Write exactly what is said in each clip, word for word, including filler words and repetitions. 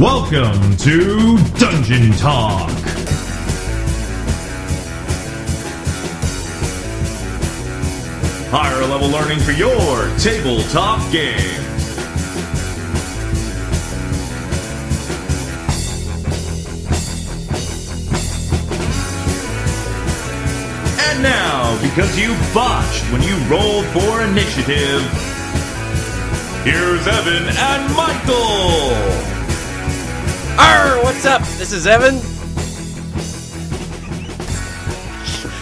Welcome to Dungeon Talk. Higher level learning for your tabletop game. And now, because you botched when you rolled for initiative, here's Evan and Michael. Arr, what's up? This is Evan.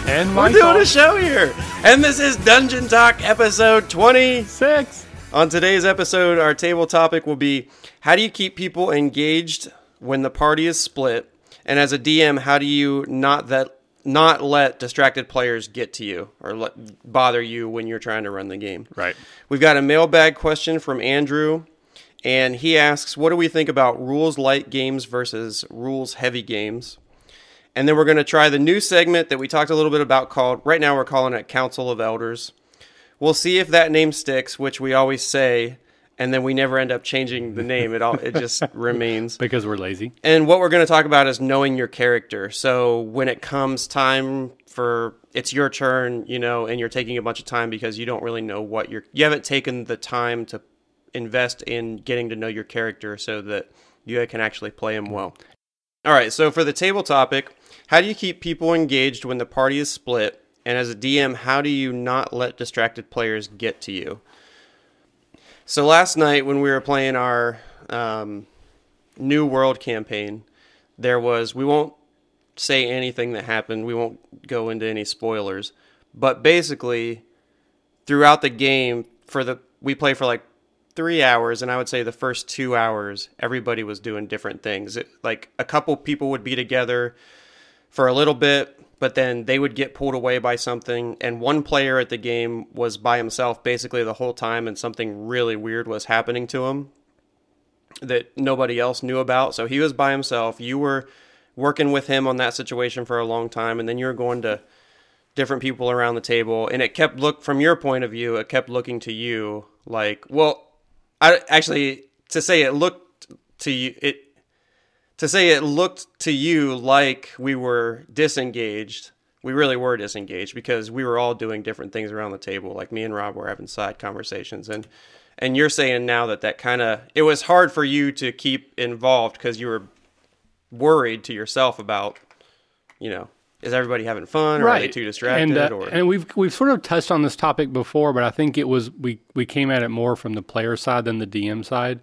And Michael. We're doing a show here. And this is Dungeon Talk episode twenty-six. On today's episode, our table topic will be, how do you keep people engaged when the party is split? And as a D M, how do you not that not let distracted players get to you or let, bother you when you're trying to run the game? Right. We've got a mailbag question from Andrew. And he asks, what do we think about rules-light games versus rules-heavy games? And then we're going to try the new segment that we talked a little bit about called, right now we're calling it Council of Elders. We'll see if that name sticks, which we always say, and then we never end up changing the name. It all it just remains. Because we're lazy. And what we're going to talk about is knowing your character. So when it comes time for, it's your turn, you know, and you're taking a bunch of time because you don't really know what you're, you haven't taken the time to invest in getting to know your character so that you can actually play him well. All right, so for the table topic, how do you keep people engaged when the party is split? And as a D M, how do you not let distracted players get to you? So last night when we were playing our um, New World campaign, there was, we won't say anything that happened. We won't go into any spoilers. But basically, throughout the game, for the we play for like three hours, and I would say the first two hours, everybody was doing different things. It, like a couple people would be together for a little bit, but then they would get pulled away by something. And one player at the game was by himself basically the whole time, and something really weird was happening to him that nobody else knew about. So he was by himself. You were working with him on that situation for a long time, and then you were going to different people around the table. And it kept look from your point of view, it kept looking to you like, well, I actually to say it looked to you it to say it looked to you like we were disengaged. We really were disengaged because we were all doing different things around the table. Like me and Rob were having side conversations, and and you're saying now that that kind of it was hard for you to keep involved because you were worried to yourself about, you know, is everybody having fun, or right. Are they too distracted? And, uh, or? and we've we've sort of touched on this topic before, but I think it was we, we came at it more from the player side than the D M side.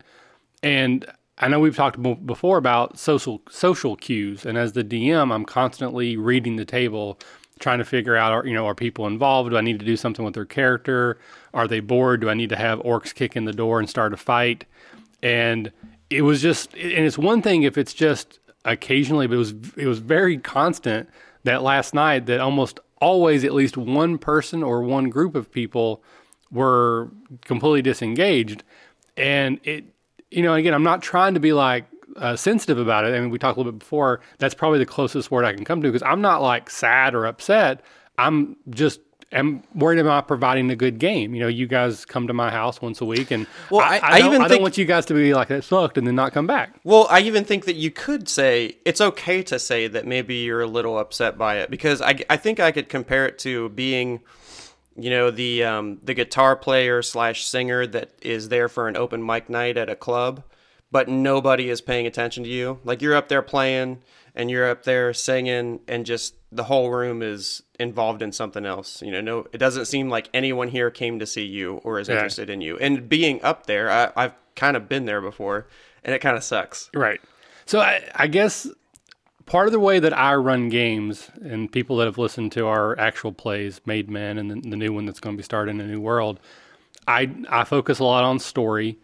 And I know we've talked before about social social cues, and as the D M, I'm constantly reading the table, trying to figure out, are, you know, are people involved? Do I need to do something with their character? Are they bored? Do I need to have orcs kick in the door and start a fight? And it was just, and it's one thing if it's just occasionally, but it was it was very constant. That last night, that almost always at least one person or one group of people were completely disengaged. And it, you know, again, I'm not trying to be like uh, sensitive about it. I mean, we talked a little bit before. That's probably the closest word I can come to, because I'm not like sad or upset. I'm just am worried about providing a good game. You know, you guys come to my house once a week, and well, I, I, I, I don't, even I think, don't want you guys to be like, that sucked, and then not come back. Well, I even think that you could say, it's okay to say that maybe you're a little upset by it, because I, I think I could compare it to being, you know, the um, the guitar player slash singer that is there for an open mic night at a club, but nobody is paying attention to you. Like, you're up there playing, and you're up there singing, and just the whole room is involved in something else. You know, no, it doesn't seem like anyone here came to see you or is yeah. interested in you. And being up there, I, I've kind of been there before, and it kind of sucks. Right. So I, I guess part of the way that I run games, and people that have listened to our actual plays, Made Man, and the, the new one that's going to be starting in the New World, I I focus a lot on story.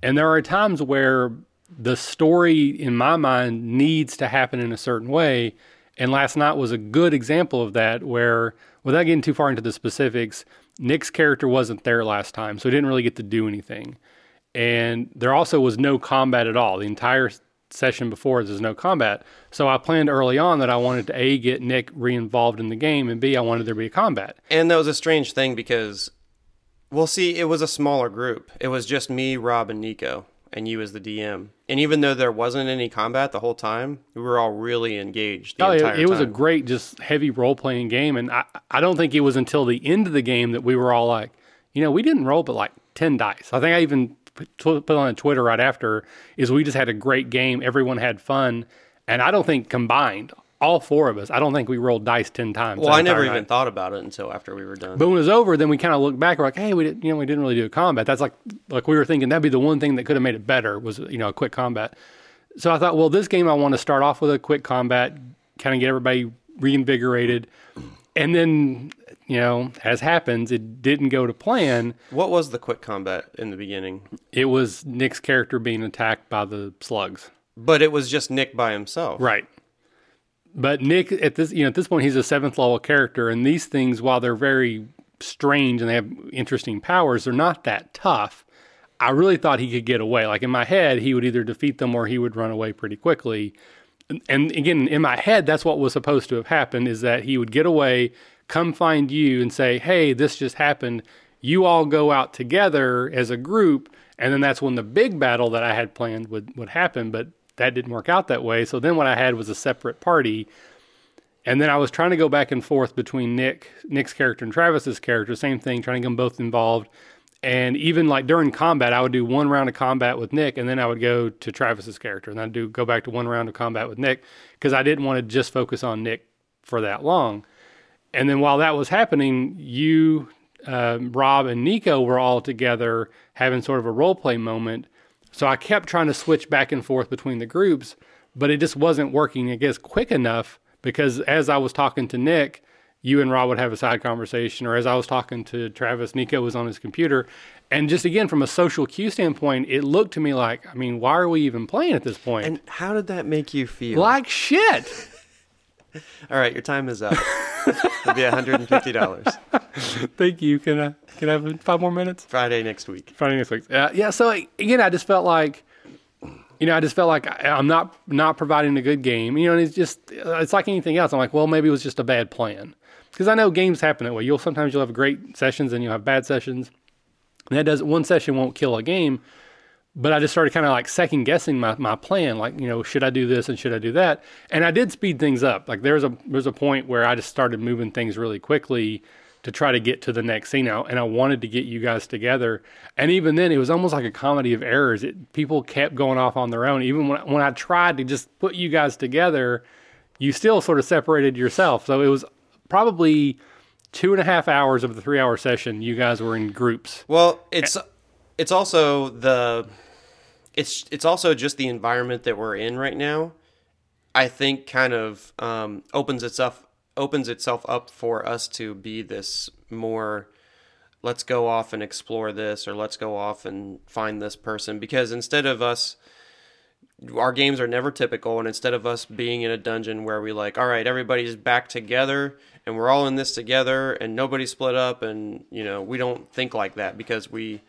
And there are times where the story, in my mind, needs to happen in a certain way. And last night was a good example of that, where, without getting too far into the specifics, Nick's character wasn't there last time, so he didn't really get to do anything. And there also was no combat at all. The entire session before, there's no combat. So I planned early on that I wanted to, A, get Nick re-involved in the game, and B, I wanted there to be a combat. And that was a strange thing because, well, see, it was a smaller group. It was just me, Rob, and Nico. and you as the D M. And even though there wasn't any combat the whole time, we were all really engaged the oh, entire it, it time. It was a great, just heavy role-playing game, and I, I don't think it was until the end of the game that we were all like, you know, we didn't roll but like ten dice. I think I even put on Twitter right after, is we just had a great game, everyone had fun, and I don't think combined... all four of us, I don't think we rolled dice ten times. Well, I never night. even thought about it until after we were done. But when it was over, then we kind of looked back. We're like, hey, we didn't, you know, we didn't really do a combat. That's like, like we were thinking that'd be the one thing that could have made it better was, you know, a quick combat. So I thought, well, this game I want to start off with a quick combat, kind of get everybody reinvigorated, and then, you know, as happens, it didn't go to plan. What was the quick combat in the beginning? It was Nick's character being attacked by the slugs. But it was just Nick by himself, right? But Nick, at this, you know, at this point, he's a seventh level character, and these things, while they're very strange and they have interesting powers, they're not that tough. I really thought he could get away. Like in my head, he would either defeat them or he would run away pretty quickly. And, and again, in my head, that's what was supposed to have happened: is that he would get away, come find you, and say, "Hey, this just happened. You all go out together as a group," and then that's when the big battle that I had planned would would happen. But that didn't work out that way. So then what I had was a separate party. And then I was trying to go back and forth between Nick, Nick's character and Travis's character. Same thing, trying to get them both involved. And even like during combat, I would do one round of combat with Nick, and then I would go to Travis's character. And I'd do go back to one round of combat with Nick, because I didn't want to just focus on Nick for that long. And then while that was happening, you, uh, Rob, and Nico were all together having sort of a role play moment. So I kept trying to switch back and forth between the groups, but it just wasn't working, I guess, quick enough, because as I was talking to Nick, you and Rob would have a side conversation, or as I was talking to Travis, Nico was on his computer. And just again, from a social cue standpoint, it looked to me like, I mean, why are we even playing at this point? And how did that make you feel? Like shit. All right, your time is up. It'll be one hundred fifty dollars. Thank you. Can I can I have five more minutes? Friday next week. Friday next week. Uh, yeah. So again, I just felt like, you know, I just felt like I, I'm not not providing a good game. You know, and it's just it's like anything else. I'm like, well, maybe it was just a bad plan, because I know games happen that way. You'll sometimes you'll have great sessions and you'll have bad sessions, and that does one session won't kill a game. But I just started kind of like second guessing my, my plan. Like, you know, should I do this and should I do that? And I did speed things up. Like there's a, there's a point where I just started moving things really quickly to try to get to the next scene out. And I wanted to get you guys together. And even then it was almost like a comedy of errors. It, people kept going off on their own. Even when, when I tried to just put you guys together, you still sort of separated yourself. So it was probably two and a half hours of the three hour session. You guys were in groups. Well, it's, and, It's also the, it's it's also just the environment that we're in right now. I think kind of um, opens itself opens itself up for us to be this more. Let's go off and explore this, or let's go off and find this person. Because instead of us, our games are never typical, and instead of us being in a dungeon where we like, all right, everybody's back together and we're all in this together and nobody split up, and you know we don't think like that because we.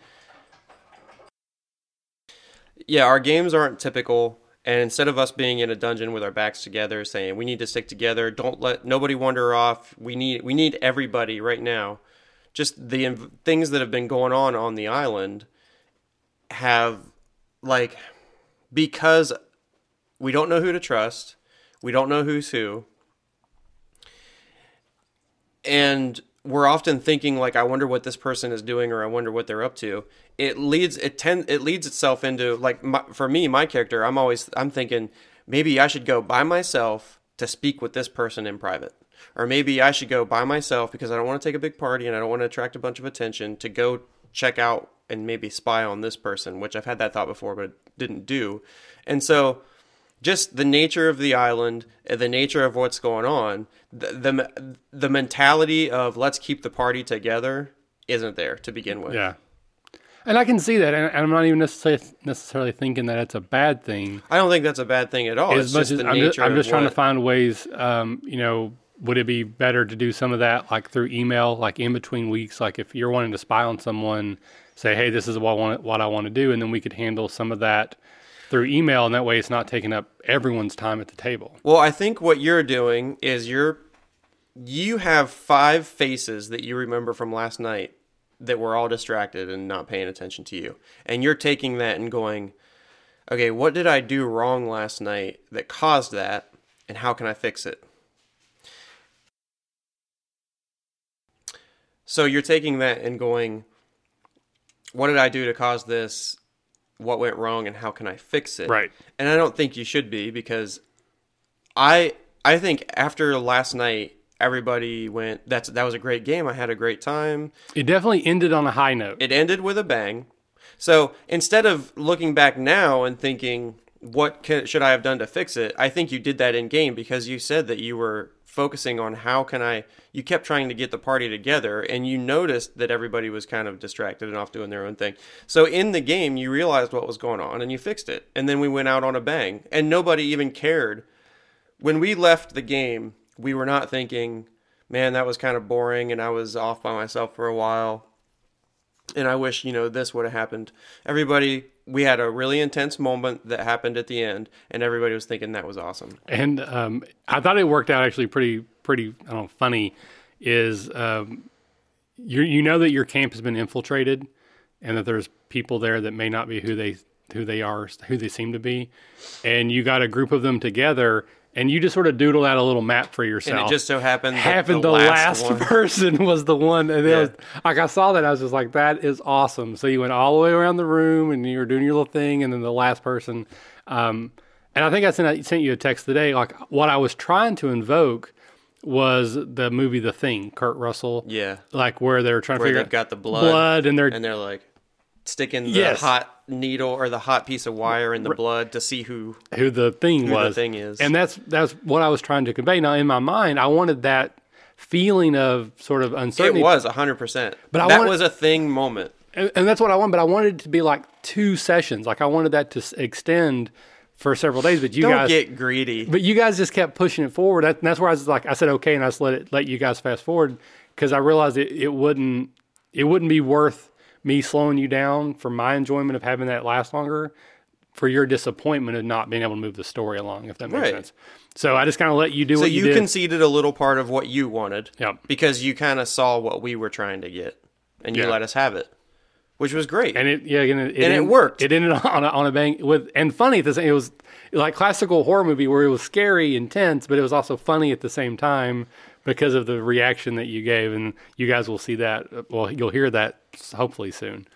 Yeah, our games aren't typical, and instead of us being in a dungeon with our backs together saying we need to stick together, don't let nobody wander off, we need we need everybody right now, just the inv- things that have been going on on the island have, like, because we don't know who to trust, we don't know who's who, and we're often thinking like, I wonder what this person is doing, or I wonder what they're up to. It leads it tend it leads itself into like my, for me, my character. I'm always I'm thinking maybe I should go by myself to speak with this person in private, or maybe I should go by myself because I don't want to take a big party and I don't want to attract a bunch of attention to go check out and maybe spy on this person, which I've had that thought before but didn't do. And so. Just the nature of the island, the nature of what's going on, the, the the mentality of let's keep the party together isn't there to begin with. Yeah, and I can see that, and I'm not even necessarily thinking that it's a bad thing. I don't think that's a bad thing at all. As it's much just as the I'm nature just, I'm just trying what... to find ways. Um, you know, would it be better to do some of that like through email, like in between weeks, like if you're wanting to spy on someone, say, hey, this is what I want, what I want to do, and then we could handle some of that through email, and that way it's not taking up everyone's time at the table. Well, I think what you're doing is you're you have five faces that you remember from last night that were all distracted and not paying attention to you. And you're taking that and going, okay, what did I do wrong last night that caused that, and how can I fix it? So you're taking that and going, what did I do to cause this? What went wrong, and how can I fix it? Right. And I don't think you should be, because I I think after last night, everybody went, That's that was a great game. I had a great time. It definitely ended on a high note. It ended with a bang. So instead of looking back now and thinking, what can, should I have done to fix it? I think you did that in game, because you said that you were focusing on how can I, you kept trying to get the party together, and you noticed that everybody was kind of distracted and off doing their own thing. So in the game, you realized what was going on and you fixed it. And then we went out on a bang, and nobody even cared. When we left the game, we were not thinking, man, that was kind of boring and I was off by myself for a while, and I wish, you know, this would have happened. Everybody, we had a really intense moment that happened at the end, and everybody was thinking that was awesome. And um, I thought it worked out actually pretty, pretty, I don't know, funny, is um, you you know that your camp has been infiltrated and that there's people there that may not be who they who they are, who they seem to be. And you got a group of them together, and you just sort of doodled out a little map for yourself. And it just so happened that happened the, the last, last person was the one. And yeah. was, like I saw that, I was just like, that is awesome. So you went all the way around the room, and you were doing your little thing, and then the last person. Um, and I think I sent, I sent you a text today. Like, what I was trying to invoke was the movie The Thing, Kurt Russell. Yeah. Like where they're trying where to figure out. Where they've got the blood. Blood, and they're, and they're like sticking the yes. hot needle or the hot piece of wire in the blood to see who who the thing who was the thing is. And that's that's what I was trying to convey. Now in my mind, I wanted that feeling of sort of uncertainty. It was one hundred percent, but I that wanted, was a thing moment, and, and that's what I wanted. But I wanted it to be like two sessions. Like I wanted that to extend for several days, but you Don't guys get greedy. But you guys just kept pushing it forward, and that's where I was like, I said okay, and I just let it let you guys fast forward, because I realized it, it wouldn't it wouldn't be worth me slowing you down for my enjoyment of having that last longer, for your disappointment of not being able to move the story along, if that makes right. sense. So I just kind of let you do so what you did. So you conceded a little part of what you wanted, yep. because you kind of saw what we were trying to get, and you yep. let us have it, which was great. And it yeah, and it, it, and ended, it worked. It ended on a, on a bang with and funny at the same. It was like classical horror movie where it was scary, intense, but it was also funny at the same time, because of the reaction that you gave. And you guys will see that. Well, you'll hear that hopefully soon.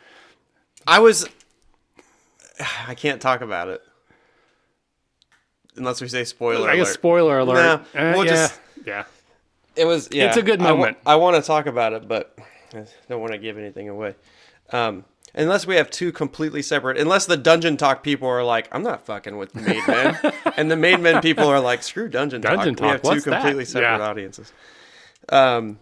I was... I can't talk about it. Unless we say spoiler I alert. I guess spoiler alert. Nah, uh, we'll yeah. Just, yeah. It was... Yeah, it's a good moment. I, w- I want to talk about it, but I don't want to give anything away. Um, unless we have two completely separate... Unless the Dungeon Talk people are like, I'm not fucking with Made Man. And the Made Men people are like, screw Dungeon Talk. Dungeon Talk. We have What's two completely that? separate yeah. audiences. Um,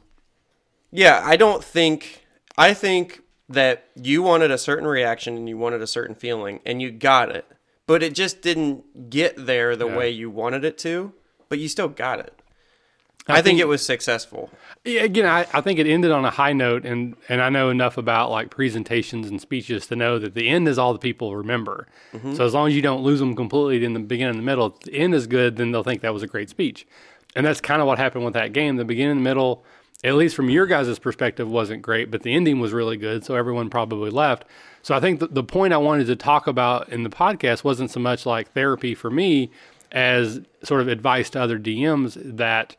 yeah, I don't think... I think that you wanted a certain reaction and you wanted a certain feeling, and you got it. But it just didn't get there the yeah. way you wanted it to, but you still got it. I, I think, think it was successful. Yeah, again, I, I think it ended on a high note, and, and I know enough about like presentations and speeches to know that the end is all the people remember. Mm-hmm. So as long as you don't lose them completely in the beginning and the middle, if the end is good, then they'll think that was a great speech. And that's kind of what happened with that game. The beginning and the middle, at least from your guys' perspective, wasn't great, but the ending was really good, so everyone probably left. So I think the, the point I wanted to talk about in the podcast wasn't so much like therapy for me as sort of advice to other D Ms that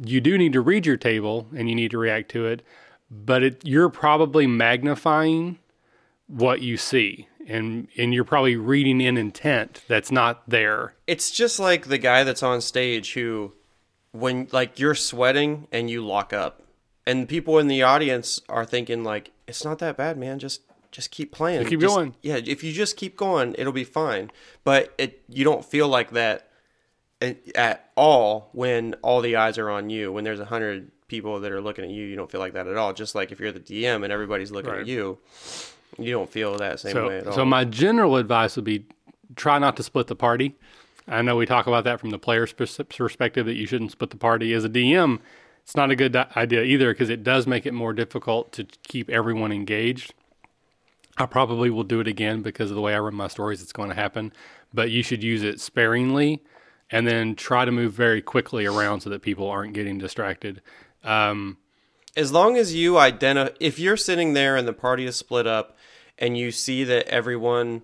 you do need to read your table and you need to react to it, but it, you're probably magnifying what you see, and and you're probably reading in intent that's not there. It's just like the guy that's on stage who, when like you're sweating and you lock up, and people in the audience are thinking like, it's not that bad, man. Just just keep playing. Just keep just, going. Yeah, if you just keep going, it'll be fine. But it you don't feel like that at all when all the eyes are on you. When there's a hundred people that are looking at you, you don't feel like that at all. Just like if you're the D M and everybody's looking right. at you, you don't feel that same so, way at all. So my general advice would be, try not to split the party. I know we talk about that from the player's perspective, that you shouldn't split the party. As a D M, it's not a good idea either, because it does make it more difficult to keep everyone engaged. I probably will do it again, because of the way I run my stories, it's going to happen. But you should use it sparingly, and then try to move very quickly around so that people aren't getting distracted. Um, as long as you identify... If you're sitting there and the party is split up, and you see that everyone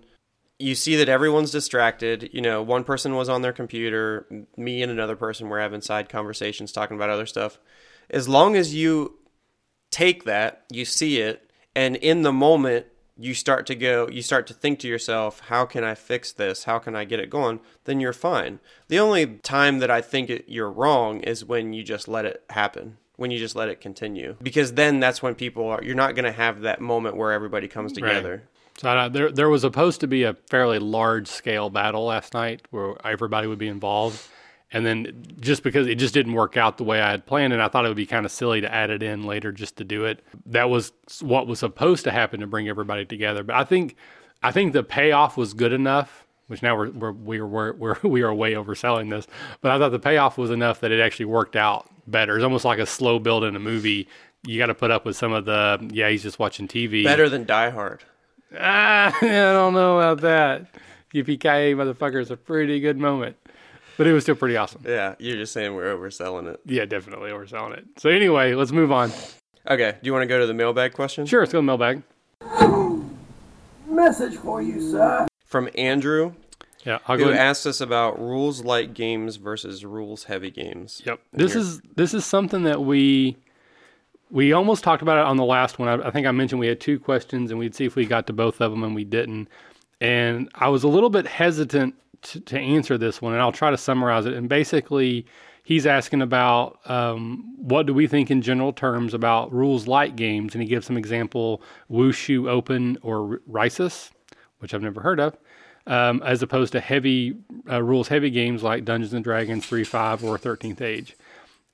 you see that everyone's distracted. You know, one person was on their computer. Me and another person were having side conversations, talking about other stuff. As long as you take that, you see it, and in the moment, you start to go, you start to think to yourself, how can I fix this? How can I get it going? Then you're fine. The only time that I think it, you're wrong is when you just let it happen, when you just let it continue. Because then that's when people are, you're not going to have that moment where everybody comes together. Right. So uh, there there was supposed to be a fairly large scale battle last night where everybody would be involved. And then just because it just didn't work out the way I had planned, and I thought it would be kind of silly to add it in later just to do it. That was what was supposed to happen to bring everybody together. But I think I think the payoff was good enough, which now we're, we're, we're, we're, we're, we are way overselling this. But I thought the payoff was enough that it actually worked out better. It's almost like a slow build in a movie. You got to put up with some of the, yeah, he's just watching T V. Better than Die Hard. Ah, I don't know about that. Yippee-ki-yay, motherfucker, is a pretty good moment. But it was still pretty awesome. Yeah, you're just saying we're overselling it. Yeah, definitely overselling it. So anyway, let's move on. Okay, do you want to go to the mailbag question? Sure, let's go to the mailbag. Message for you, sir. From Andrew, yeah, I'll who go asked us about rules-light games versus rules-heavy games. Yep, and this here. is this is something that we we almost talked about it on the last one. I, I think I mentioned we had two questions, and we'd see if we got to both of them, and we didn't. And I was a little bit hesitant to answer this one, and I'll try to summarize it. And basically, he's asking about um, what do we think in general terms about rules light games, and he gives some example Wushu Open or Risus, which I've never heard of, um, as opposed to heavy uh, rules heavy games like Dungeons and Dragons three point five or thirteenth Age.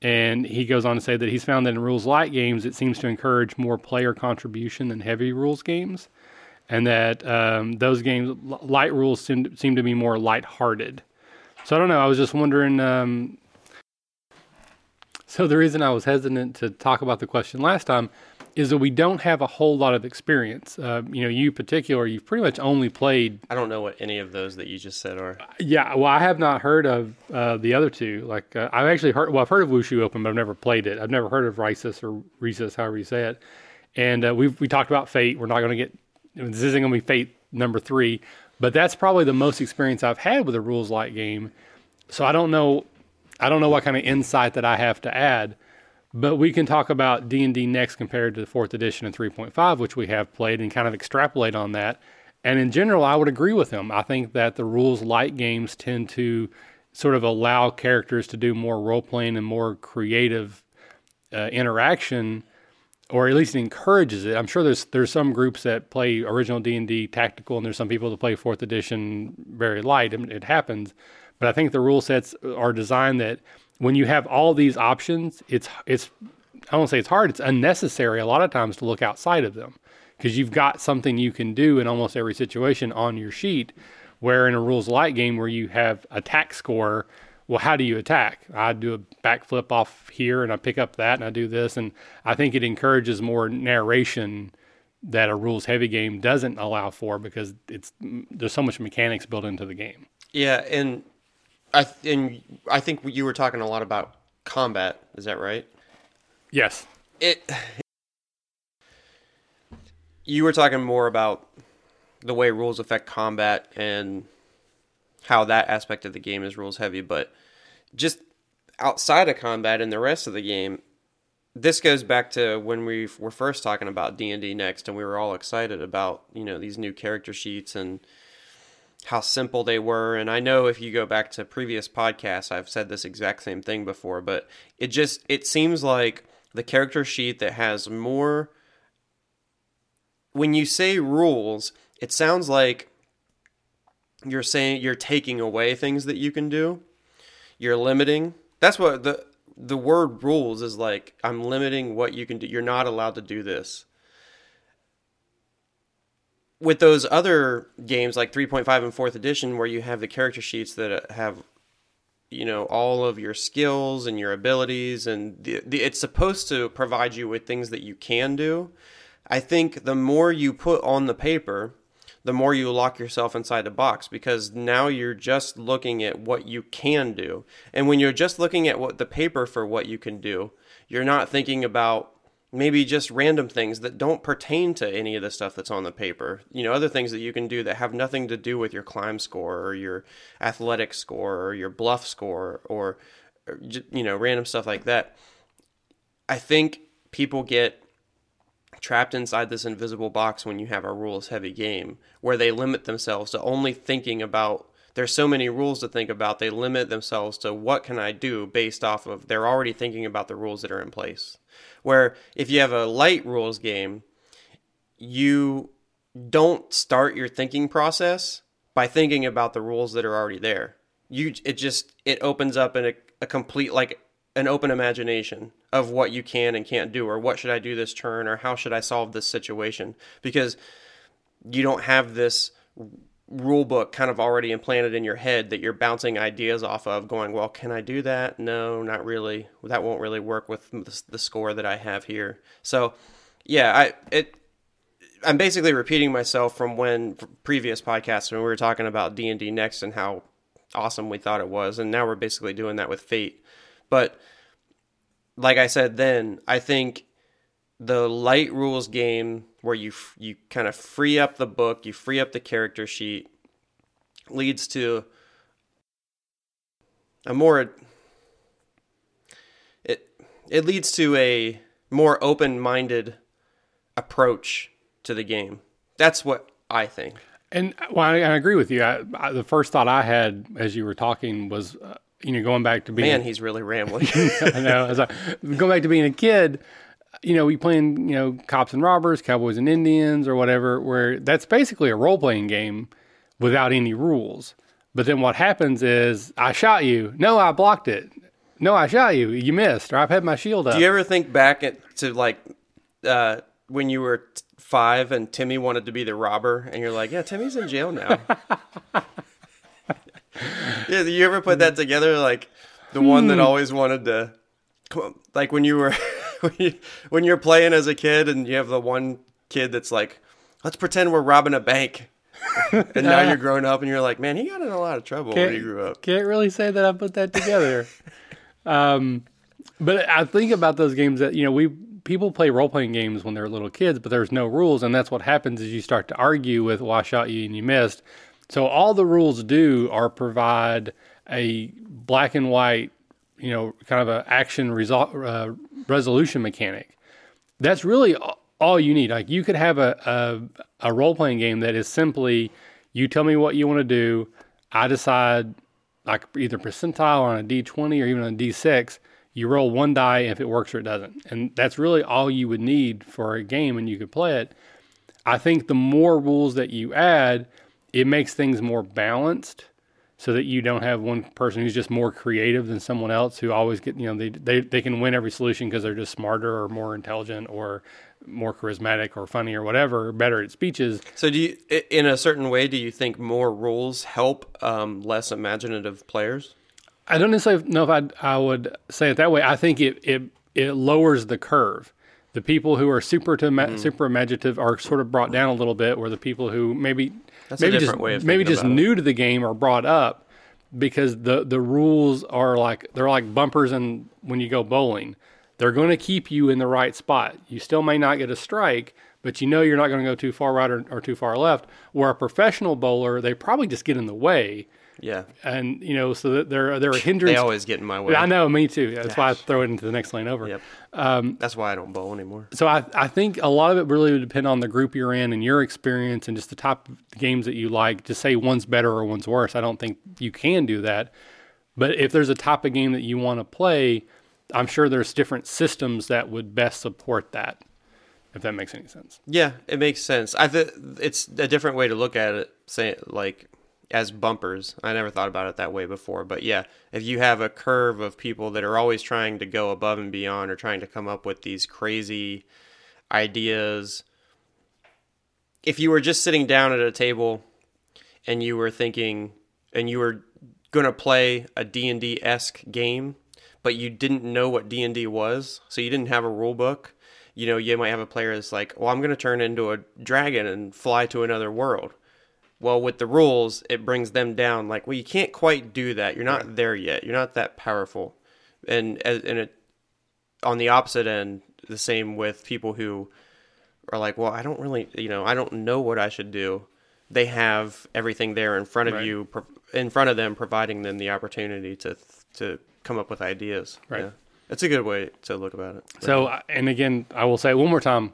And he goes on to say that he's found that in rules light games, it seems to encourage more player contribution than heavy rules games. And that um, those games, light rules seem, seem to be more lighthearted. So I don't know. I was just wondering. Um, so the reason I was hesitant to talk about the question last time is that we don't have a whole lot of experience. Uh, you know, you in particular, you've pretty much only played. I don't know what any of those that you just said are. Yeah, well, I have not heard of uh, the other two. Like uh, I've actually heard. Well, I've heard of Wushu Open, but I've never played it. I've never heard of Risus or Risus, however you say it. And uh, we we talked about Fate. We're not going to get. This isn't going to be Fate number three, but that's probably the most experience I've had with a rules light game. So I don't know, I don't know what kind of insight that I have to add. But we can talk about D and D Next compared to the fourth edition and three point five, which we have played, and kind of extrapolate on that. And in general, I would agree with him. I think that the rules light games tend to sort of allow characters to do more role playing and more creative uh, interaction. Or at least it encourages it. I'm sure there's there's some groups that play original D and D tactical, and there's some people that play fourth edition very light. It happens, but I think the rule sets are designed that when you have all these options, it's it's I won't say it's hard. It's unnecessary a lot of times to look outside of them because you've got something you can do in almost every situation on your sheet. Where in a rules light game where you have attack score. Well, how do you attack? I do a backflip off here, and I pick up that, and I do this. And I think it encourages more narration that a rules-heavy game doesn't allow for because it's there's so much mechanics built into the game. Yeah, and I th- and I think you were talking a lot about combat. Is that right? Yes. It. You were talking more about the way rules affect combat and how that aspect of the game is rules heavy, but just outside of combat and the rest of the game, this goes back to when we were first talking about D and D Next, and we were all excited about, you know, these new character sheets and how simple they were. And I know if you go back to previous podcasts, I've said this exact same thing before, but it just, it seems like the character sheet that has more, when you say rules, it sounds like you're saying you're taking away things that you can do. You're limiting. That's what the the word rules is like. I'm limiting what you can do. You're not allowed to do this. With those other games like three point five and fourth edition where you have the character sheets that have, you know, all of your skills and your abilities, and the, the, it's supposed to provide you with things that you can do. I think the more you put on the paper, the more you lock yourself inside a box, because now you're just looking at what you can do. And when you're just looking at what the paper for what you can do, you're not thinking about maybe just random things that don't pertain to any of the stuff that's on the paper. You know, other things that you can do that have nothing to do with your climb score or your athletic score or your bluff score or, or you know, random stuff like that. I think people get trapped inside this invisible box when you have a rules-heavy game where they limit themselves to only thinking about, there's so many rules to think about, they limit themselves to what can I do based off of, they're already thinking about the rules that are in place. Where if you have a light rules game, you don't start your thinking process by thinking about the rules that are already there. You it just it opens up in a, a complete like an open imagination of what you can and can't do, or what should I do this turn, or how should I solve this situation, because you don't have this rule book kind of already implanted in your head that you're bouncing ideas off of, going, well, can I do that? No, not really. That won't really work with the score that I have here. So yeah, I, it, I'm basically repeating myself from when from previous podcasts, when we were talking about D and D Next and how awesome we thought it was. And now we're basically doing that with Fate. But like I said, then I think the light rules game where you you kind of free up the book, you free up the character sheet, leads to a more it it leads to a more open-minded approach to the game. That's what I think. And well, I, I agree with you. I, I, the first thought I had as you were talking was, uh, you know, going back to being man, he's really rambling. I know. As I, going back to being a kid. You know, we playing, you know, cops and robbers, cowboys and Indians or whatever, where that's basically a role-playing game without any rules. But then what happens is, I shot you. No, I blocked it. No, I shot you. You missed. Or I've had my shield up. Do you ever think back at, to like uh, when you were t- five and Timmy wanted to be the robber and you're like, yeah, Timmy's in jail now. Yeah, you ever put that together? Like the one hmm. that always wanted to, like when you were... When you're playing as a kid and you have the one kid that's like, let's pretend we're robbing a bank. And now you're grown up and you're like, man, he got in a lot of trouble can't, when he grew up. Can't really say that I put that together. um, but I think about those games that, you know, we people play role-playing games when they're little kids, but there's no rules. And that's what happens is you start to argue with, well, I shot you and you missed. So all the rules do are provide a black and white, you know, kind of an action result, uh, resolution mechanic. That's really all you need. Like you could have a, a, a role-playing game that is simply, you tell me what you want to do. I decide like either percentile or on a D twenty or even on a D six, you roll one die if it works or it doesn't. And that's really all you would need for a game and you could play it. I think the more rules that you add, it makes things more balanced. So that you don't have one person who's just more creative than someone else who always get, you know, they they, they can win every solution because they're just smarter or more intelligent or more charismatic or funny or whatever, better at speeches. So do you, in a certain way, do you think more rules help um, less imaginative players? I don't necessarily know if I'd, I would say it that way. I think it it, it lowers the curve. The people who are super to ima- mm. super imaginative are sort of brought down a little bit, where the people who maybe That's maybe just maybe just new it. to the game are brought up, because the, the rules are like they're like bumpers, and when you go bowling, they're going to keep you in the right spot. You still may not get a strike, but you know you're not going to go too far right or, or too far left. Where a professional bowler, they probably just get in the way. Yeah, and you know, so that they're they're a hindrance. They always get in my way. I know, me too. That's Gosh. why I throw it into the next lane over. Yep. Um, That's why I don't bowl anymore. So I, I think a lot of it really would depend on the group you're in and your experience and just the type of games that you like. To say one's better or one's worse, I don't think you can do that. But if there's a type of game that you want to play, I'm sure there's different systems that would best support that. If that makes any sense. Yeah, it makes sense. I th- it's a different way to look at it. Say like. As bumpers. I never thought about it that way before, but yeah, if you have a curve of people that are always trying to go above and beyond or trying to come up with these crazy ideas, if you were just sitting down at a table and you were thinking and you were going to play a D and D-esque game, but you didn't know what D and D was, so you didn't have a rule book, you know, you might have a player that's like, well, I'm going to turn into a dragon and fly to another world. Well, with the rules, it brings them down. Like, well, you can't quite do that. You're not there yet. You're not that powerful. And and it, on the opposite end, the same with people who are like, well, I don't really, you know, I don't know what I should do. They have everything there in front of right. you, in front of them, providing them the opportunity to to come up with ideas. Right. Yeah. It's a good way to look about it. But. So, and again, I will say one more time,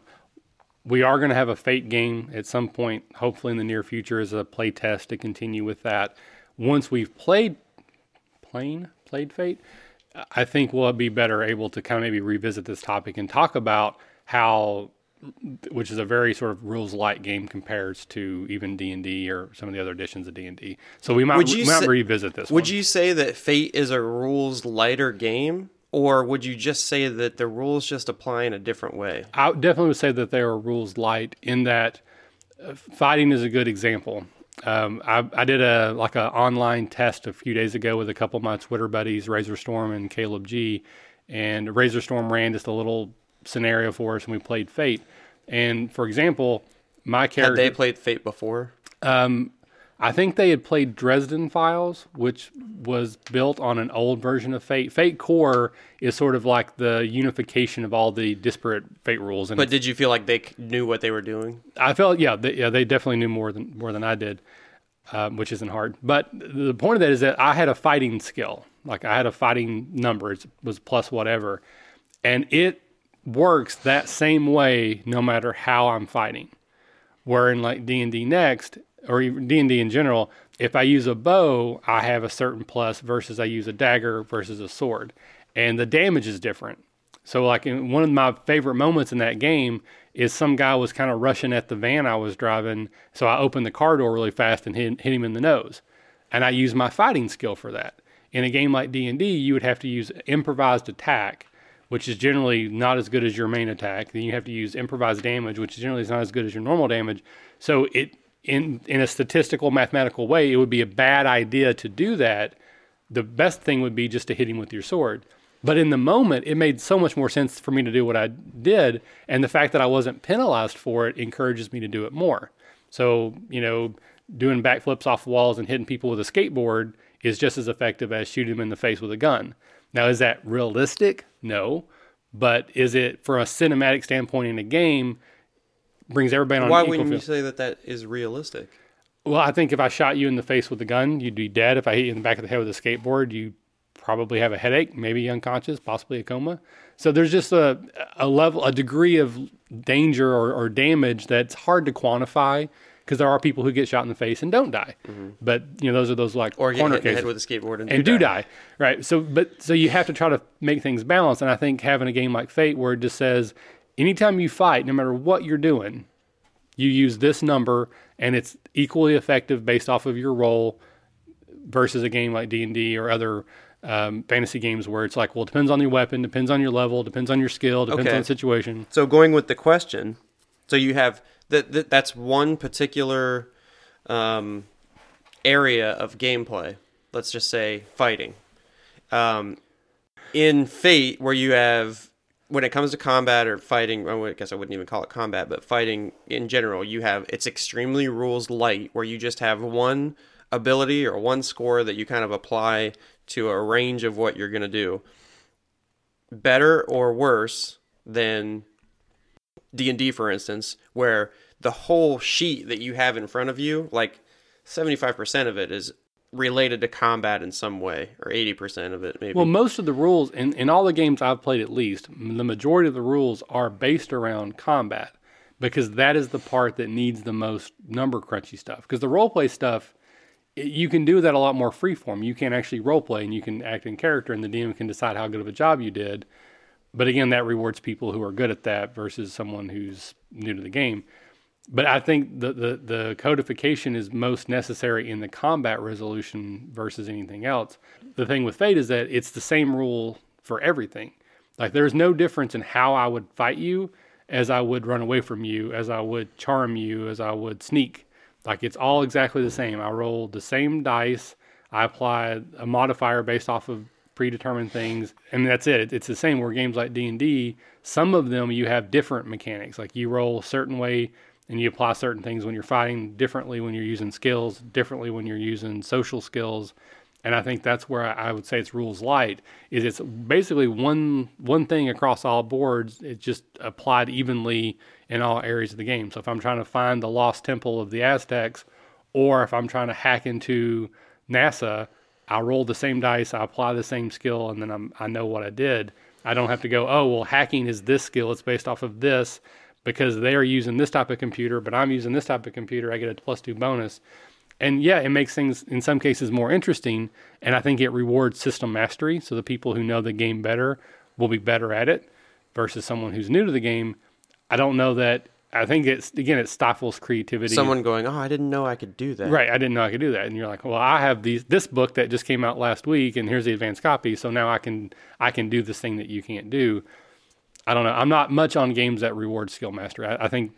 we are going to have a Fate game at some point, hopefully in the near future, as a play test to continue with that. Once we've played, plain, played Fate, I think we'll be better able to kind of maybe revisit this topic and talk about how, which is a very sort of rules-light game compares to even D and D or some of the other editions of D and D. So we might, we might say, revisit this Would one. You say that Fate is a rules-lighter game? Or would you just say that the rules just apply in a different way? I definitely would say that they are rules light in that fighting is a good example. Um, I, I did a like an online test a few days ago with a couple of my Twitter buddies, Razor Storm and Caleb G. And Razor Storm ran just a little scenario for us, and we played Fate. And for example, my character... Had they played Fate before? Um, I think they had played Dresden Files, which was built on an old version of Fate. Fate Core is sort of like the unification of all the disparate Fate rules. And but did you feel like they knew what they were doing? I felt, yeah, they, yeah, they definitely knew more than more than I did, um, which isn't hard. But the point of that is that I had a fighting skill. Like, I had a fighting number. It was plus whatever. And it works that same way no matter how I'm fighting. Where in, like, D and D Next... or even D and D in general, if I use a bow, I have a certain plus versus I use a dagger versus a sword. And the damage is different. So like in one of my favorite moments in that game is some guy was kind of rushing at the van I was driving. So I opened the car door really fast and hit, hit him in the nose. And I used my fighting skill for that. In a game like D and D, you would have to use improvised attack, which is generally not as good as your main attack. Then you have to use improvised damage, which generally is not as good as your normal damage. So it... In in a statistical, mathematical way, it would be a bad idea to do that. The best thing would be just to hit him with your sword. But in the moment, it made so much more sense for me to do what I did. And the fact that I wasn't penalized for it encourages me to do it more. So, you know, doing backflips off walls and hitting people with a skateboard is just as effective as shooting them in the face with a gun. Now, is that realistic? No. But is it, from a cinematic standpoint in a game, brings everybody on an equal field. Why wouldn't you say that that is realistic? Well, I think if I shot you in the face with a gun, you'd be dead. If I hit you in the back of the head with a skateboard, you probably have a headache, maybe unconscious, possibly a coma. So there's just a a level, a degree of danger or, or damage that's hard to quantify because there are people who get shot in the face and don't die. Mm-hmm. But you know, those are those like or corner hit cases. Or get hit in the head with a skateboard and, and do, die. do die, right? So, but so you have to try to make things balanced. And I think having a game like Fate where it just says, anytime you fight, no matter what you're doing, you use this number, and it's equally effective based off of your role versus a game like D and D or other um, fantasy games where it's like, well, it depends on your weapon, depends on your level, depends on your skill, depends okay. on the situation. So going with the question, so you have that th- that's one particular um, area of gameplay. Let's just say fighting. Um, in Fate, where you have... When it comes to combat or fighting, I guess I wouldn't even call it combat, but fighting in general, you have, it's extremely rules light where you just have one ability or one score that you kind of apply to a range of what you're going to do. Better or worse than D and D, for instance, where the whole sheet that you have in front of you, like seventy-five percent of it is related to combat in some way, or eighty percent of it maybe. Well, most of the rules, in, in all the games I've played at least, the majority of the rules are based around combat because that is the part that needs the most number crunchy stuff. Because the roleplay stuff, it, you can do that a lot more freeform. You can actually roleplay and you can act in character and the D M can decide how good of a job you did. But again, that rewards people who are good at that versus someone who's new to the game. But I think the, the, the codification is most necessary in the combat resolution versus anything else. The thing with Fate is that it's the same rule for everything. Like, there's no difference in how I would fight you as I would run away from you, as I would charm you, as I would sneak. Like, it's all exactly the same. I roll the same dice. I apply a modifier based off of predetermined things, and that's it. It's the same where games like D and D, some of them you have different mechanics. Like, you roll a certain way, and you apply certain things when you're fighting, differently when you're using skills, differently when you're using social skills. And I think that's where I would say it's rules light, is it's basically one one thing across all boards. It's just applied evenly in all areas of the game. So if I'm trying to find the lost temple of the Aztecs, or if I'm trying to hack into NASA, I roll the same dice, I apply the same skill, and then I'm, I know what I did. I don't have to go, oh, well, hacking is this skill. It's based off of this because they're using this type of computer, but I'm using this type of computer. I get a plus two bonus. And yeah, it makes things in some cases more interesting. And I think it rewards system mastery. So the people who know the game better will be better at it versus someone who's new to the game. I don't know that. I think it's, again, it stifles creativity. Someone going, oh, I didn't know I could do that. Right. I didn't know I could do that. And you're like, well, I have these, this book that just came out last week and here's the advanced copy. So now I can, I can do this thing that you can't do. I don't know. I'm not much on games that reward skill mastery. I, I think,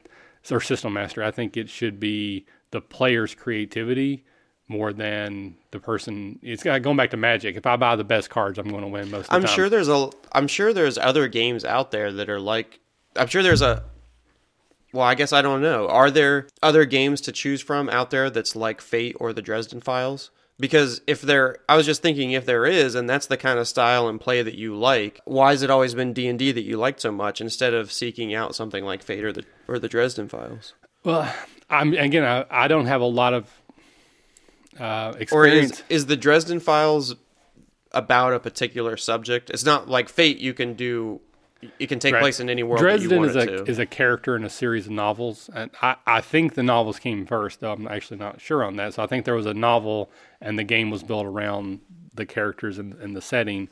or system mastery. I think it should be the player's creativity more than the person. It's going back to Magic. If I buy the best cards, I'm going to win most of the I'm time. I'm sure there's a, I'm sure there's other games out there that are like, I'm sure there's a, well, I guess I don't know. Are there other games to choose from out there that's like Fate or the Dresden Files? Because if there, I was just thinking if there is, and that's the kind of style and play that you like, why has it always been D and D that you liked so much instead of seeking out something like Fate or the or the Dresden Files? Well, I'm again, I, I don't have a lot of uh, experience. Or is, is the Dresden Files about a particular subject? It's not like Fate. You can do. It can take right. place in any world Dresden that you want it to. Is a character in a series of novels. And I, I think the novels came first, though I'm actually not sure on that. So I think there was a novel, and the game was built around the characters and, and the setting.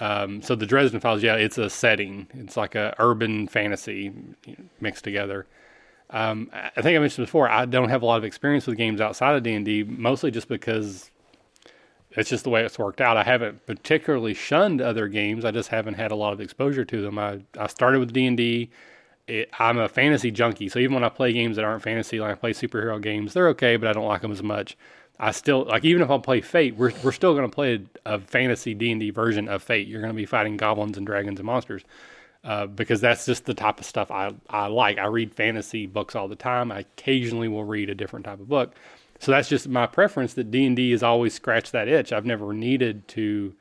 Um, so the Dresden Files, yeah, it's a setting. It's like a urban fantasy mixed together. Um, I think I mentioned before, I don't have a lot of experience with games outside of D and D, mostly just because it's just the way it's worked out. I haven't particularly shunned other games. I just haven't had a lot of exposure to them. I, I started with D and D. It, I'm a fantasy junkie. So even when I play games that aren't fantasy, like I play superhero games, they're okay, but I don't like them as much. I still, like even if I play Fate, we're we're still going to play a, a fantasy D and D version of Fate. You're going to be fighting goblins and dragons and monsters uh, because that's just the type of stuff I, I like. I read fantasy books all the time. I occasionally will read a different type of book. So that's just my preference that D and D has always scratched that itch. I've never needed to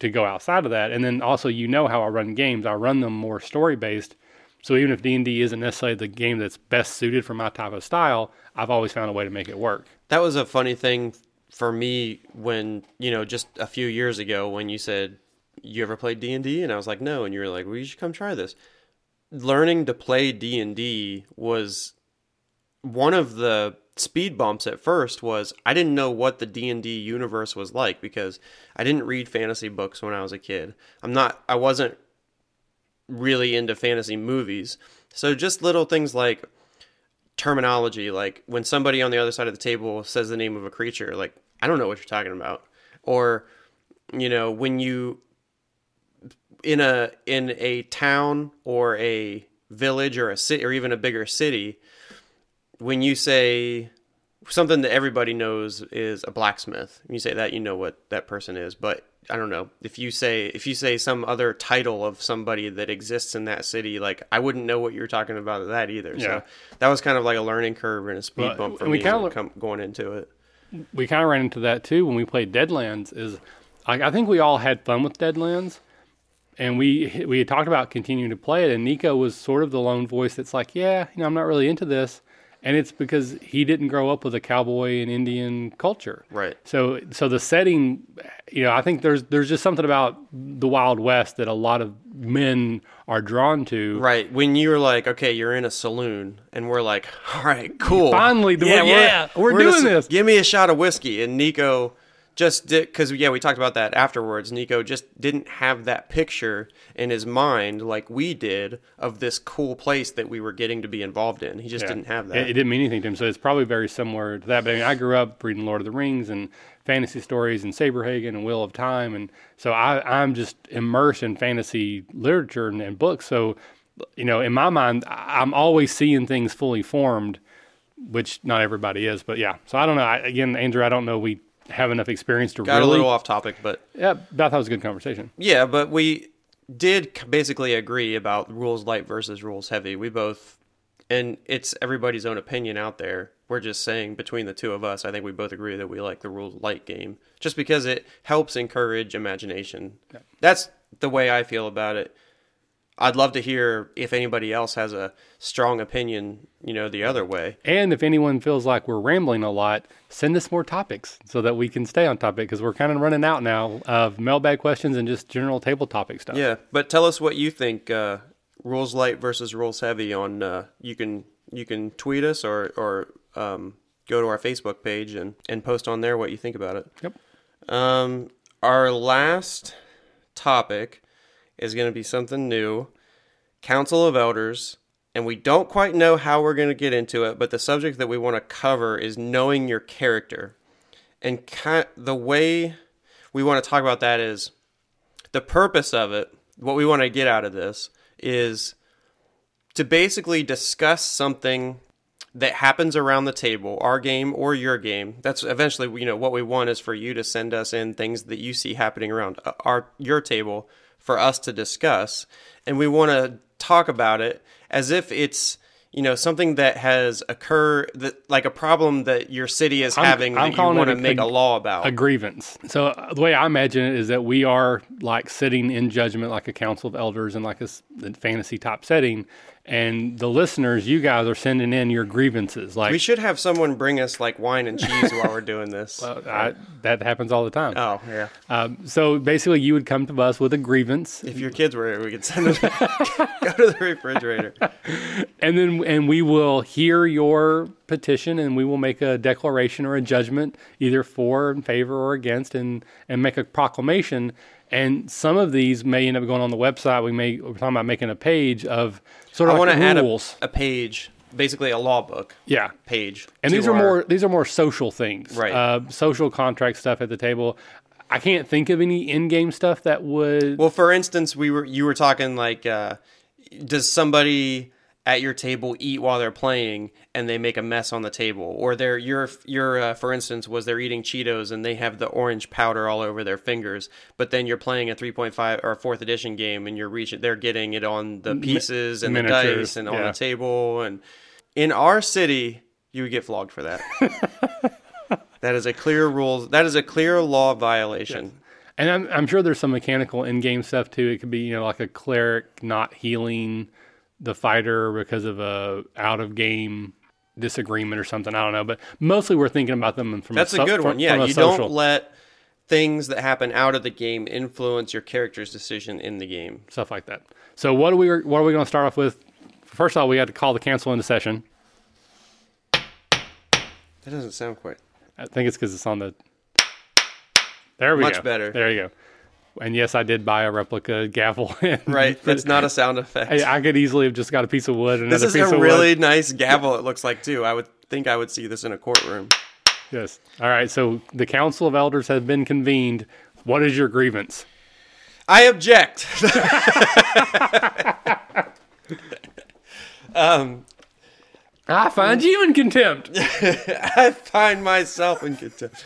to go outside of that. And then also, you know how I run games. I run them more story-based. So even if D and D isn't necessarily the game that's best suited for my type of style, I've always found a way to make it work. That was a funny thing for me when, you know, just a few years ago when you said, you ever played D and D? And I was like, no. And you were like, well, you should come try this. Learning to play D and D was one of the speed bumps at first. Was I didn't know what the D and D universe was like because I didn't read fantasy books when I was a kid. I'm not, I wasn't really into fantasy movies. So just little things like terminology, like when somebody on the other side of the table says the name of a creature, like, I don't know what you're talking about. Or, you know, when you, in a, in a town or a village or a city or even a bigger city, when you say something that everybody knows is a blacksmith, when you say that, you know what that person is. But I don't know, if you say if you say some other title of somebody that exists in that city, like I wouldn't know what you're talking about that either. Yeah. So that was kind of like a learning curve and a speed well, bump for me kinda, come, going into it. We kind of ran into that too when we played Deadlands. Is I, I think we all had fun with Deadlands. And we we had talked about continuing to play it. And Nico was sort of the lone voice that's like, yeah, you know, I'm not really into this. And it's because he didn't grow up with a cowboy and Indian culture. Right. So so the setting, you know, I think there's there's just something about the Wild West that a lot of men are drawn to. Right. When you're like, okay, you're in a saloon, and we're like, all right, cool. Finally, yeah, we're, yeah, we're, we're doing this. Give me a shot of whiskey. And Nico just did, because, yeah, we talked about that afterwards. Nico just didn't have that picture in his mind like we did of this cool place that we were getting to be involved in. He just yeah. didn't have that. It, it didn't mean anything to him. So it's probably very similar to that. But I mean, I grew up reading Lord of the Rings and fantasy stories and Saberhagen and Wheel of Time. And so I, I'm just immersed in fantasy literature and, and books. So, you know, in my mind, I'm always seeing things fully formed, which not everybody is. But yeah, so I don't know. I, again, Andrew, I don't know. We have enough experience to got really... Got a little off topic, but... Yeah, that was a good conversation. Yeah, but we did basically agree about rules light versus rules heavy. We both and it's everybody's own opinion out there. We're just saying between the two of us, I think we both agree that we like the ruled light game just because it helps encourage imagination. Yeah. That's the way I feel about it. I'd love to hear if anybody else has a strong opinion, you know, the other way. And if anyone feels like we're rambling a lot, send us more topics so that we can stay on topic, because we're kind of running out now of mailbag questions and just general table topic stuff. Yeah, but tell us what you think, uh, rules light versus rules heavy on, uh, you can you can tweet us or, or um, go to our Facebook page and, and post on there what you think about it. Yep. Um, our last topic is going to be something new, Council of Elders, and we don't quite know how we're going to get into it, but the subject that we want to cover is knowing your character. And kind of the way we want to talk about that is the purpose of it, what we want to get out of this, is to basically discuss something that happens around the table, our game or your game. That's eventually, you know, what we want is for you to send us in things that you see happening around our your table for us to discuss, and we want to talk about it as if it's, you know, something that has occurred, that like a problem that your city is I'm, having I'm that you want to make a, a law about. A grievance. So the way I imagine it is that we are like sitting in judgment, like a council of elders in like a fantasy type setting, and the listeners, you guys are sending in your grievances. Like, we should have someone bring us like wine and cheese while we're doing this. Well, I, that happens all the time. Oh, yeah. Um, so basically you would come to us with a grievance. If your kids were here, we could send them go to the refrigerator. And then and we will hear your petition, and we will make a declaration or a judgment, either for, in favor, or against, and, and make a proclamation. And some of these may end up going on the website. We may, we're talking about making a page of sort of like rules. I want to add a, a page, basically a law book. Yeah, page. And these are our... more these are more social things, right? Uh, social contract stuff at the table. I can't think of any in-game stuff that would. Well, for instance, we were you were talking like, uh, does somebody at your table eat while they're playing and they make a mess on the table, or they're your your uh, for instance was they're eating Cheetos and they have the orange powder all over their fingers, but then you're playing a three point five or a fourth edition game and you're reaching they're getting it on the pieces and miniatures, the dice and yeah. on the table. And in our city you would get flogged for that. That is a clear rule. That is a clear law violation. Yes. And I'm I'm sure there's some mechanical in-game stuff too. It could be, you know, like a cleric not healing the fighter because of a out of game disagreement or something. I don't know, but mostly we're thinking about them from that's a, so- a good one. From, yeah, from you social. Don't let things that happen out of the game influence your character's decision in the game. Stuff like that. So what are we what are we going to start off with? First of all, we had to call the council into session. That doesn't sound quite. I think it's because it's on the. There we Much go. Much better. There you go. And yes, I did buy a replica gavel. Right. That's not a sound effect. I, I could easily have just got a piece of wood. Another this is piece a of really wood. Nice gavel, it looks like, too. I would think I would see this in a courtroom. Yes. All right. So the Council of Elders has been convened. What is your grievance? I object. um, I find you in contempt. I find myself in contempt.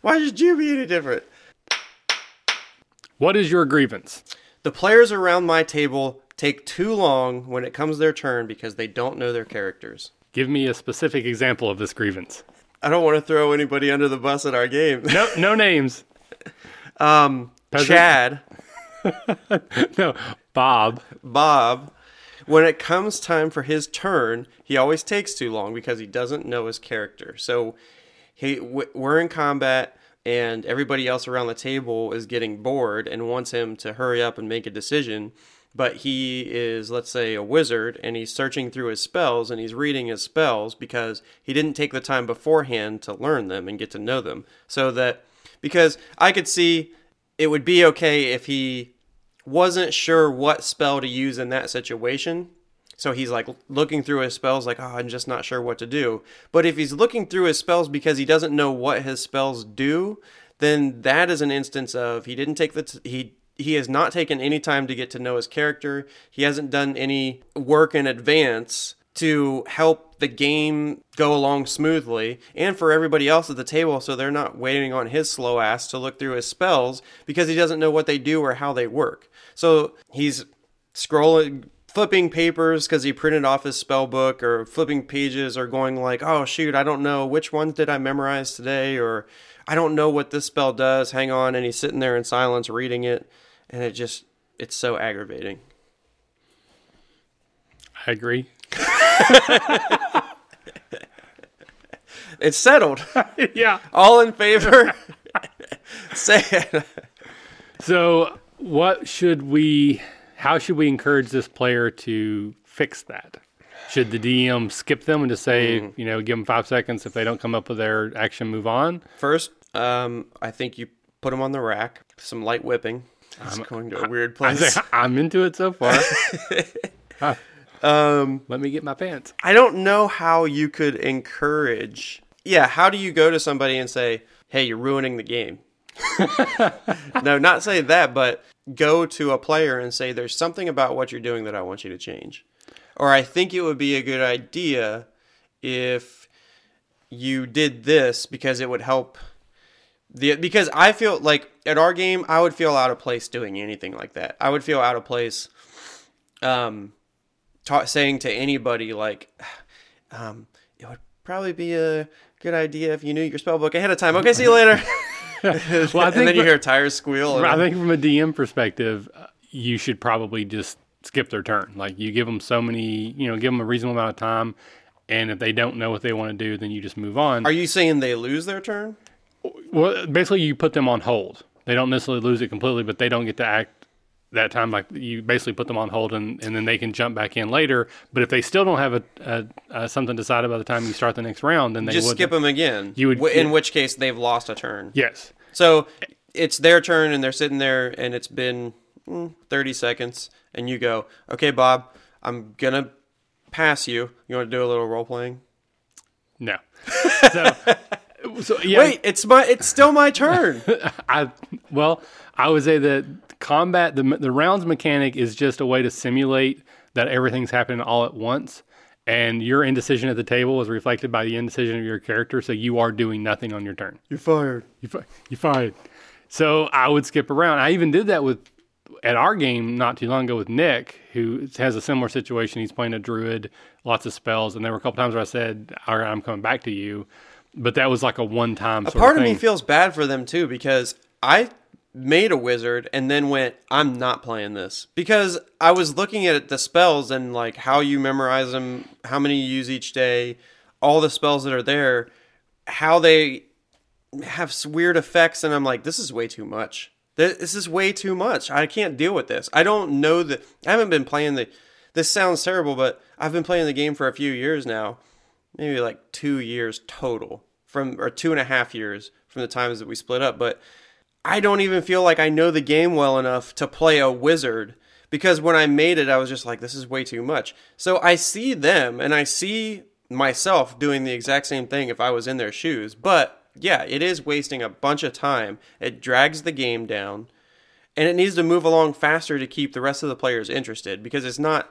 Why should you be any different? What is your grievance? The players around my table take too long when it comes their turn because they don't know their characters. Give me a specific example of this grievance. I don't want to throw anybody under the bus at our game. No, no names. um, Chad. No, Bob. Bob. When it comes time for his turn, he always takes too long because he doesn't know his character. So he, we're in combat, and everybody else around the table is getting bored and wants him to hurry up and make a decision. But he is, let's say, a wizard, and he's searching through his spells, and he's reading his spells because he didn't take the time beforehand to learn them and get to know them. So that, because I could see it would be okay if he wasn't sure what spell to use in that situation. So he's like looking through his spells like, oh, I'm just not sure what to do. But if he's looking through his spells because he doesn't know what his spells do, then that is an instance of he didn't take the t- he he has not taken any time to get to know his character. He hasn't done any work in advance to help the game go along smoothly and for everybody else at the table, so they're not waiting on his slow ass to look through his spells because he doesn't know what they do or how they work. So he's scrolling flipping papers because he printed off his spell book, or flipping pages, or going like, oh shoot, I don't know which ones did I memorize today, or I don't know what this spell does, hang on. And he's sitting there in silence reading it, and it just, it's so aggravating. I agree. It's settled. Yeah. All in favor? Say it. So what should we, how should we encourage this player to fix that? Should the D M skip them and just say, mm. you know, give them five seconds. If they don't come up with their action, move on? First, um, I think you put them on the rack. Some light whipping. It's I'm, going to a weird place. I, I'm into it so far. huh. Um, Let me get my pants. I don't know how you could encourage. Yeah, how do you go to somebody and say, hey, you're ruining the game? No, not say that, but go to a player and say, there's something about what you're doing that I want you to change. Or I think it would be a good idea if you did this because it would help. The, because I feel like at our game, I would feel out of place doing anything like that. I would feel out of place. Um... Ta- saying to anybody like, um, it would probably be a good idea if you knew your spellbook ahead of time. Okay, see you later. Well, I think and then you hear a tire squeal. And I think from a D M perspective, you should probably just skip their turn. Like you give them so many, you know, give them a reasonable amount of time, and if they don't know what they want to do, then you just move on. Are you saying they lose their turn? Well, basically, you put them on hold. They don't necessarily lose it completely, but they don't get to act. That time, like you basically put them on hold, and, and then they can jump back in later. But if they still don't have a, a, a something decided by the time you start the next round, then they just would, skip them again. You would, w- in which case they've lost a turn. Yes. So it's their turn, and they're sitting there, and it's been mm, thirty seconds, and you go, "Okay, Bob, I'm gonna pass you. You want to do a little role playing?" No. so, so yeah. Wait, it's my, it's still my turn. I well, I would say that. Combat, the the rounds mechanic is just a way to simulate that everything's happening all at once, and your indecision at the table is reflected by the indecision of your character, so you are doing nothing on your turn. You're fired. You fi- you're fired. So I would skip around. I even did that with at our game not too long ago with Nick, who has a similar situation. He's playing a druid, lots of spells, and there were a couple times where I said, all right, I'm coming back to you, but that was like a one-time sort of thing. A part of me feels bad for them, too, because I... made a wizard and then went, I'm not playing this, because I was looking at the spells and like how you memorize them, how many you use each day, all the spells that are there, how they have weird effects. And I'm like, this is way too much. This is way too much. I can't deal with this. I don't know that I haven't been playing the, this sounds terrible, but I've been playing the game for a few years now, maybe like two years total from, or two and a half years from the times that we split up. But I don't even feel like I know the game well enough to play a wizard, because when I made it, I was just like, this is way too much. So I see them and I see myself doing the exact same thing if I was in their shoes. But yeah, it is wasting a bunch of time. It drags the game down, and it needs to move along faster to keep the rest of the players interested, because it's not,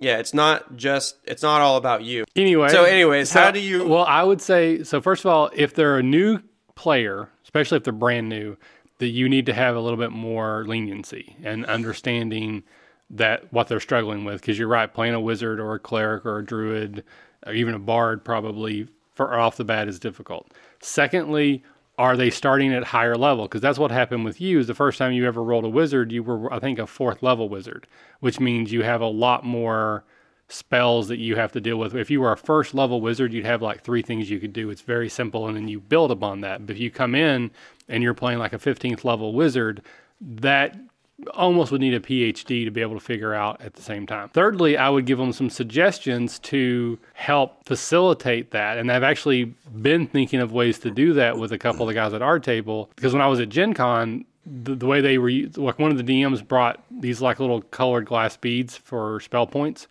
yeah, it's not just, it's not all about you. Anyway. So anyways, so, how do you... Well, I would say, so first of all, if they're a new player, especially if they're brand new, that you need to have a little bit more leniency and understanding that what they're struggling with. Because you're right, playing a wizard or a cleric or a druid or even a bard probably for off the bat is difficult. Secondly, are they starting at higher level? Because that's what happened with you. Is the first time you ever rolled a wizard, you were, I think, a fourth level wizard, which means you have a lot more spells that you have to deal with. If you were a first level wizard, you'd have like three things you could do. It's very simple, and then you build upon that. But if you come in and you're playing like a fifteenth level wizard, that almost would need a P H D to be able to figure out at the same time. Thirdly, I would give them some suggestions to help facilitate that. And I've actually been thinking of ways to do that with a couple of the guys at our table, because when I was at Gen Con, the, the way they were, like one of the D Ms brought these like little colored glass beads for spell points,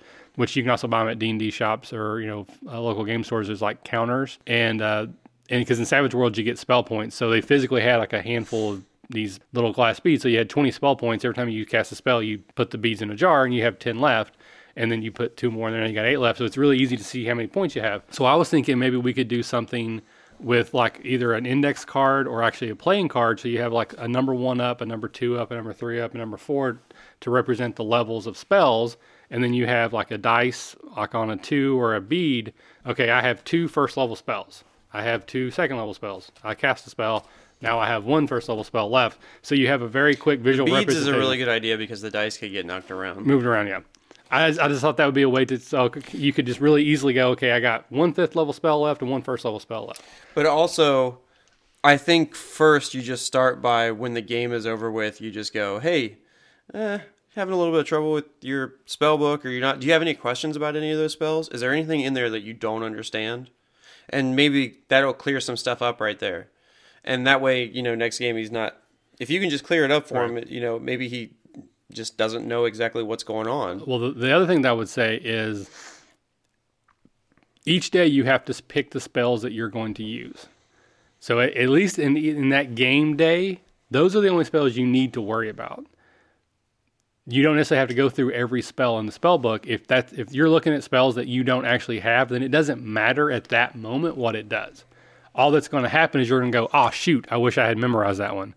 which you can also buy them at D and D shops or, you know, uh, local game stores. There's like counters. And uh, and because in Savage Worlds, you get spell points. So they physically had like a handful of these little glass beads. So you had twenty spell points. Every time you cast a spell, you put the beads in a jar and you have ten left. And then you put two more in there and you got eight left. So it's really easy to see how many points you have. So I was thinking maybe we could do something with like either an index card or actually a playing card. So you have like a number one up, a number two up, a number three up, a number four to represent the levels of spells. and then you have like a dice, like on a two or a bead. Okay, I have two first level spells. I have two second level spells. I cast a spell. Now I have one first level spell left. So you have a very quick visual the beads representation. Beads is a really good idea because the dice could get knocked around. Moved around, yeah. I, I just thought that would be a way to, so you could just really easily go, okay, I got one fifth level spell left and one first level spell left. But also, I think first you just start by when the game is over with, you just go, hey, eh, having a little bit of trouble with your spell book, or you're not, do you have any questions about any of those spells? Is there anything in there that you don't understand? And maybe that'll clear some stuff up right there. And that way, you know, next game he's not, if you can just clear it up for right. him, you know, maybe he just doesn't know exactly what's going on. Well, the, the other thing that I would say is each day you have to pick the spells that you're going to use. So at, at least in in that game day, those are the only spells you need to worry about. You don't necessarily have to go through every spell in the spell book. If that's, if you're looking at spells that you don't actually have, then it doesn't matter at that moment what it does. All that's going to happen is you're going to go, oh, shoot, I wish I had memorized that one.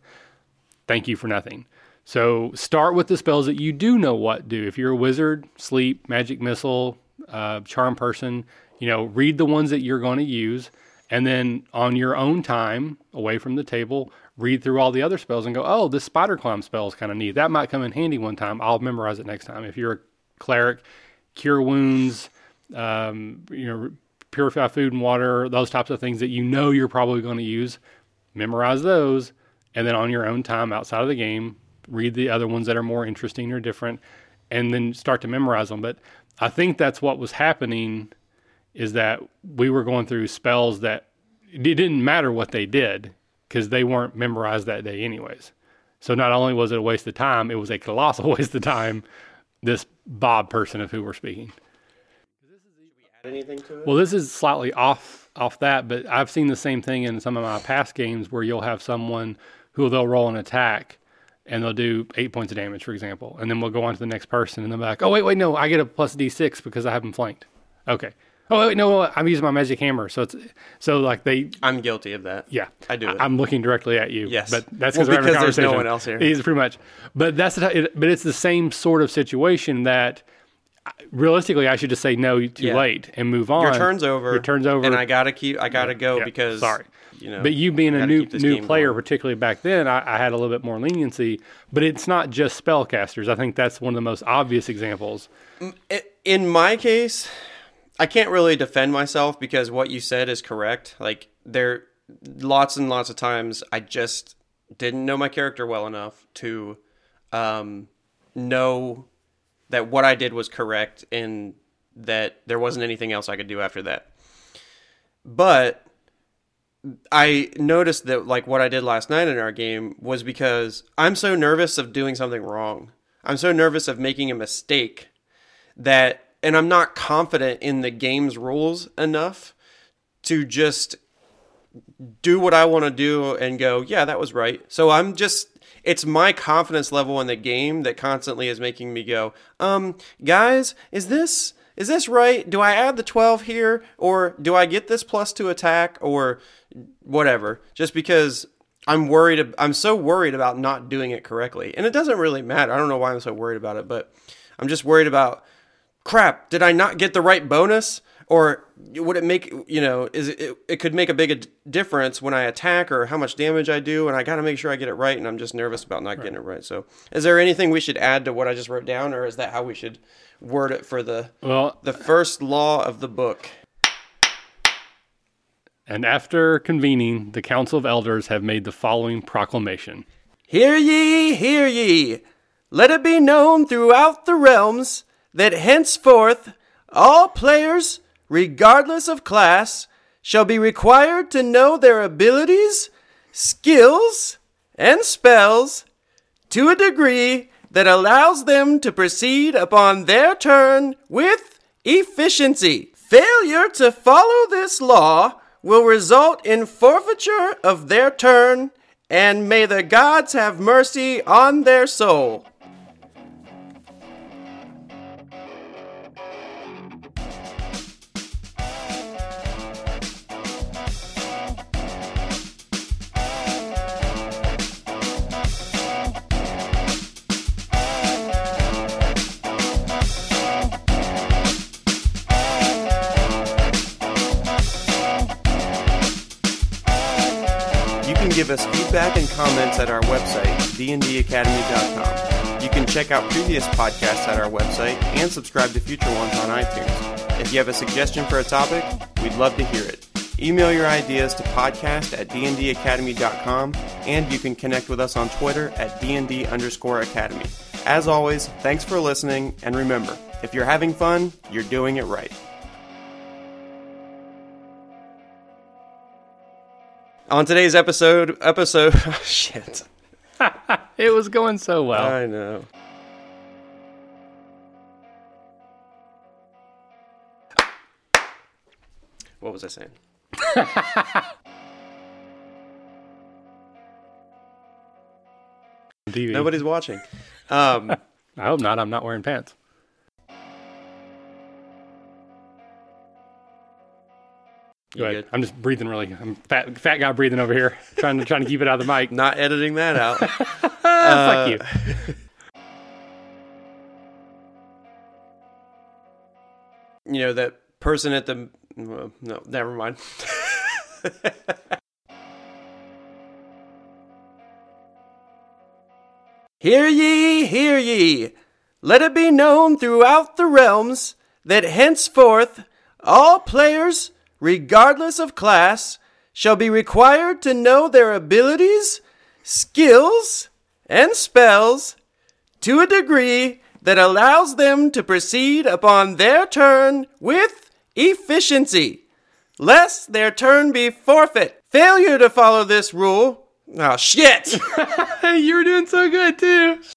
Thank you for nothing. So start with the spells that you do know what do. If you're a wizard, sleep, magic missile, uh, charm person, you know, read the ones that you're going to use. And then on your own time, away from the table, read through all the other spells and go, oh, this spider climb spell is kind of neat. That might come in handy one time. I'll memorize it next time. If you're a cleric, cure wounds, um, you know, purify food and water, those types of things that you know you're probably going to use, memorize those. And then on your own time outside of the game, read the other ones that are more interesting or different, and then start to memorize them. But I think that's what was happening, is that we were going through spells that it didn't matter what they did because they weren't memorized that day anyways. So not only was it a waste of time, it was a colossal waste of time, this Bob person of who we're speaking. Anything to it? Well, this is slightly off off that, but I've seen the same thing in some of my past games where you'll have someone who they'll roll an attack and they'll do eight points of damage, for example, and then we'll go on to the next person and they'll be like, oh, wait, wait, no, I get a plus D six because I haven't flanked. Okay. Oh, wait, no, I'm using my magic hammer. So it's so like they... I'm guilty of that. Yeah. I do it. I'm looking directly at you. Yes. But that's well, we're because there's no one else here. It's pretty much. But that's the, it, but it's the same sort of situation that... Realistically, I should just say no. Too yeah. late and move on. Your turn's over. Your turn's over, and I gotta keep. I gotta yeah, go yeah, because sorry, you know. But you being a new new player, going. particularly back then, I, I had a little bit more leniency. But it's not just spellcasters. I think that's one of the most obvious examples. In my case, I can't really defend myself because what you said is correct. Like there, lots and lots of times, I just didn't know my character well enough to um, know. That what I did was correct and that there wasn't anything else I could do after that. But I noticed that like what I did last night in our game was because I'm so nervous of doing something wrong. I'm so nervous of making a mistake that, and I'm not confident in the game's rules enough to just do what I want to do and go, yeah, that was right. So I'm just, it's my confidence level in the game that constantly is making me go, um, guys, is this is this right? Do I add the twelve here? Or do I get this plus two attack? Or whatever. Just because I'm worried. I'm so worried about not doing it correctly. And it doesn't really matter. I don't know why I'm so worried about it, but I'm just worried about, crap, did I not get the right bonus? Or would it make, you know, is it, it could make a big difference when I attack or how much damage I do, and I got to make sure I get it right, and I'm just nervous about not right. getting it right. So is there anything we should add to what I just wrote down, or is that how we should word it for the well, the first law of the book? And after convening, the Council of Elders have made the following proclamation. Hear ye, hear ye. Let it be known throughout the realms that henceforth all players... regardless of class, shall be required to know their abilities, skills, and spells to a degree that allows them to proceed upon their turn with efficiency. Failure to follow this law will result in forfeiture of their turn, and may the gods have mercy on their soul. can give us feedback and comments at our website, d n d academy dot com. You can check out previous podcasts at our website and subscribe to future ones on iTunes. If you have a suggestion for a topic, we'd love to hear it. Email your ideas to podcast at d n d academy dot com, and you can connect with us on Twitter at dnd underscore academy. As always, thanks for listening, and remember, if you're having fun, you're doing it right. On today's episode, episode, oh, shit. It was going so well. I know. What was I saying? T V. Nobody's watching. Um, I hope not. I'm not wearing pants. Go ahead. I'm just breathing really. I'm fat, fat guy breathing over here, trying to trying to keep it out of the mic. Not editing that out. uh, Fuck you. You know that person at the. Well, no, never mind. Hear ye, hear ye. Let it be known throughout the realms that henceforth all players, regardless of class, shall be required to know their abilities, skills, and spells to a degree that allows them to proceed upon their turn with efficiency, lest their turn be forfeit. Failure to follow this rule. Oh, shit! You were doing so good, too.